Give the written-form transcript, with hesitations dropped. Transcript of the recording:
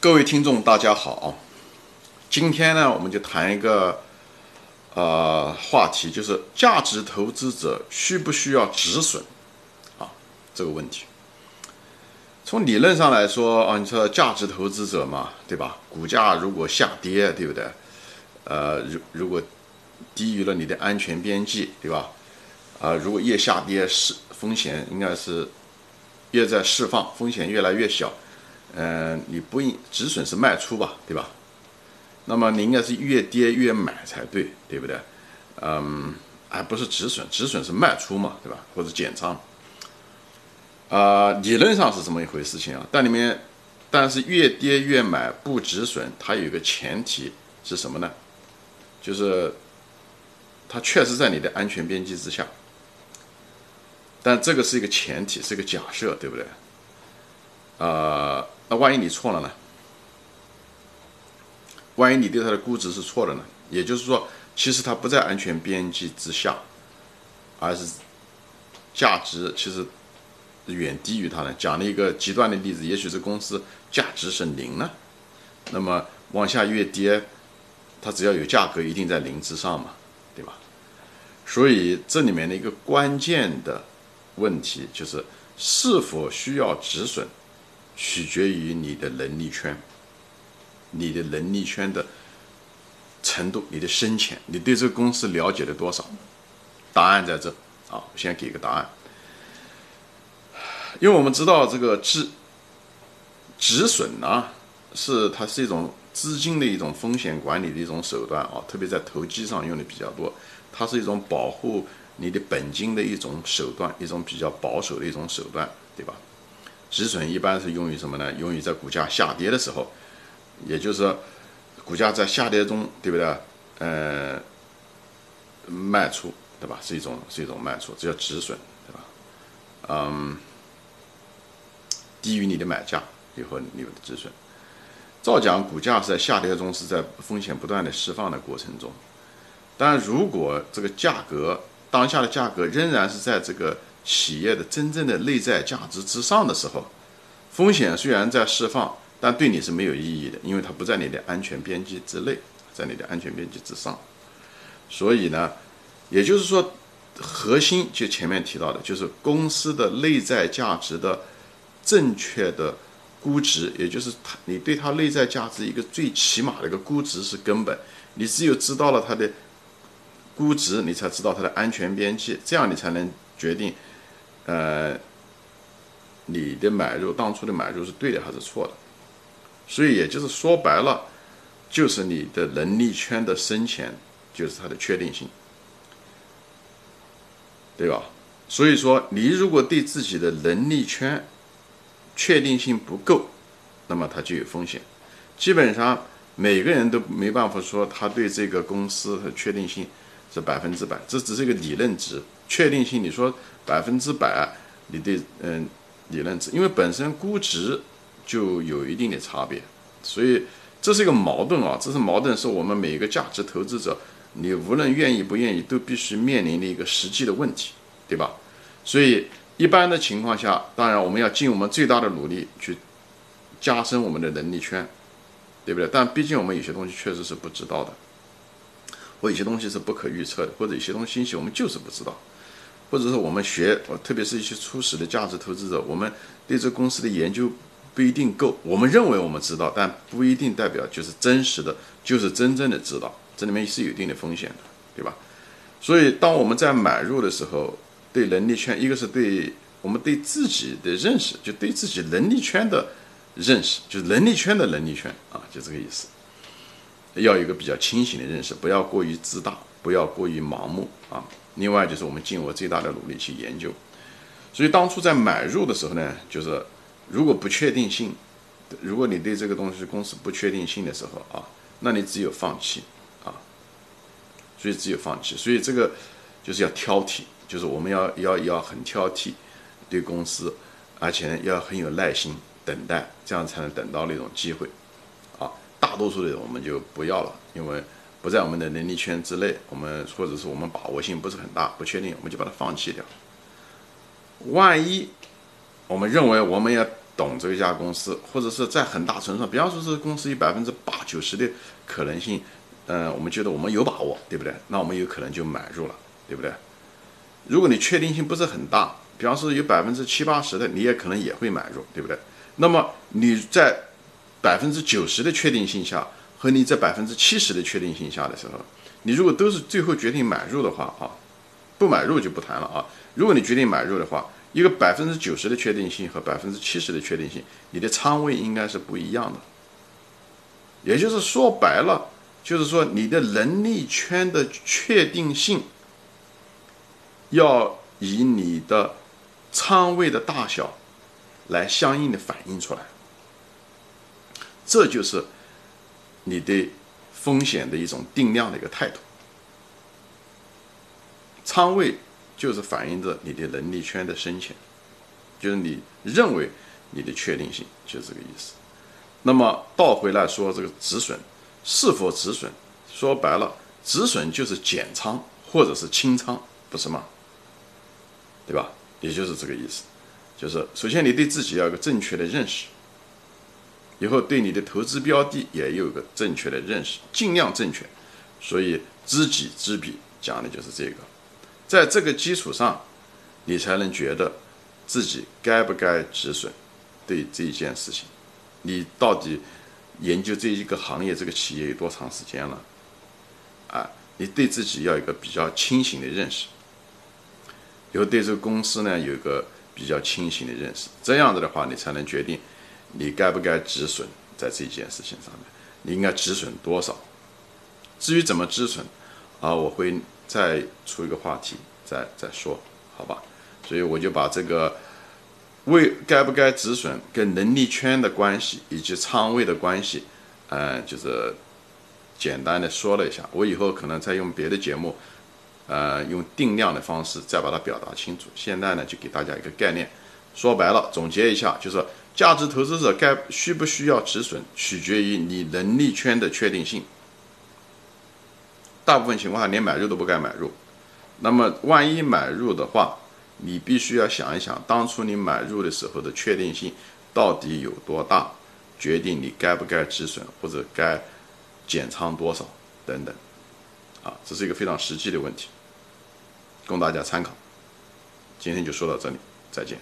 各位听众，大家好。今天呢，我们就谈一个话题，就是价值投资者需不需要止损这个问题。从理论上来说你说价值投资者嘛，对吧？股价如果下跌，对不对？如果低于了你的安全边际，对吧？如果越下跌，风险应该是越在释放，风险越来越小。你不应止损是卖出吧，对吧？那么你应该是越跌越买才对，对不对？不是止损，止损是卖出嘛，对吧？或者减仓。理论上是这么一回事情啊，但是越跌越买不止损，它有一个前提是什么呢？就是它确实在你的安全边际之下，但这个是一个前提，是一个假设，对不对？那万一你错了呢？万一你对它的估值是错了呢？也就是说，其实它不在安全边际之下，而是价值其实远低于它呢。讲了一个极端的例子，也许这公司价值是0呢，那么往下越跌，它只要有价格，一定在0之上嘛，对吧？所以这里面的一个关键的问题就是，是否需要止损，取决于你的能力圈，你的能力圈的程度，你的深浅，你对这个公司了解了多少？答案在这我先给个答案。因为我们知道这个止损它是一种资金的一种风险管理的一种手段特别在投机上用的比较多，它是一种保护你的本金的一种手段，一种比较保守的一种手段，对吧？止损一般是用于什么呢？用于在股价下跌的时候，也就是股价在下跌中，对不对？卖出，对吧？是一种卖出，这叫止损，对吧？低于你的买价以后，你的止损。照讲，股价是在下跌中，是在风险不断的释放的过程中。但如果这个价格，当下的价格仍然是在这个企业的真正的内在价值之上的时候，风险虽然在释放，但对你是没有意义的，因为它不在你的安全边际之内，在你的安全边际之上。所以呢，也就是说，核心就前面提到的，就是公司的内在价值的正确的估值，也就是你对它内在价值一个最起码的一个估值是根本。你只有知道了它的估值，你才知道它的安全边际，这样你才能决定你的买入，当初的买入是对的还是错的。所以也就是说白了，就是你的能力圈的深浅，就是它的确定性，对吧？所以说你如果对自己的能力圈确定性不够，那么它就有风险。基本上每个人都没办法说他对这个公司的确定性是100%，这只是一个理论值。确定性你说100%，你对理论值，因为本身估值就有一定的差别，所以这是一个矛盾这是矛盾，是我们每一个价值投资者，你无论愿意不愿意都必须面临的一个实际的问题，对吧？所以一般的情况下，当然我们要尽我们最大的努力去加深我们的能力圈，对不对？但毕竟我们有些东西确实是不知道的，或有些东西是不可预测的，或者有些东西我们就是不知道，或者是我们特别是一些初始的价值投资者，我们对这公司的研究不一定够，我们认为我们知道，但不一定代表就是真实的，就是真正的知道，这里面是有一定的风险的，对吧？所以当我们在买入的时候，对能力圈，一个是对我们对自己的认识，就对自己能力圈的认识，就是能力圈的能力圈就这个意思，要有一个比较清醒的认识，不要过于自大，不要过于盲目另外就是我们尽我最大的努力去研究。所以当初在买入的时候呢，就是如果不确定性，如果你对这个东西公司不确定性的时候那你只有放弃所以只有放弃，所以这个就是要挑剔，就是我们要很挑剔对公司，而且呢要很有耐心等待，这样才能等到那种机会。大多数的人我们就不要了，因为不在我们的能力圈之内，我们或者是我们把握性不是很大，不确定，我们就把它放弃掉。万一我们认为我们要懂这一家公司，或者是在很大程度上，比方说这个公司有80%-90%的可能性，我们觉得我们有把握，对不对？那我们有可能就买入了，对不对？如果你确定性不是很大，比方说有70%-80%的，你也可能也会买入，对不对？那么你在90%的确定性下和你在70%的确定性下的时候，你如果都是最后决定买入的话啊，不买入就不谈了啊。如果你决定买入的话，一个90%的确定性和70%的确定性，你的仓位应该是不一样的。也就是说白了，就是说你的能力圈的确定性要以你的仓位的大小来相应的反映出来，这就是你对风险的一种定量的一个态度。仓位就是反映着你的能力圈的深浅，就是你认为你的确定性，就这个意思。那么倒回来说，这个止损是否止损，说白了，止损就是减仓或者是清仓，不是吗？对吧？也就是这个意思。就是首先你对自己要有个正确的认识，以后对你的投资标的也有个正确的认识，尽量正确。所以知己知彼讲的就是这个。在这个基础上，你才能觉得自己该不该止损。对这一件事情，你到底研究这一个行业、这个企业有多长时间了？啊，你对自己要有一个比较清醒的认识，以后对这个公司呢有一个比较清醒的认识。这样子的话，你才能决定你该不该止损。在这件事情上面，你应该止损多少？至于怎么止损啊，我会再出一个话题再说，好吧？所以我就把这个该不该止损跟能力圈的关系以及仓位的关系，就是简单的说了一下。我以后可能再用别的节目，用定量的方式再把它表达清楚。现在呢，就给大家一个概念。说白了，总结一下，就是价值投资者需不需要止损，取决于你能力圈的确定性。大部分情况下连买入都不该买入。那么万一买入的话，你必须要想一想，当初你买入的时候的确定性到底有多大，决定你该不该止损或者该减仓多少等等。啊，这是一个非常实际的问题，供大家参考。今天就说到这里，再见。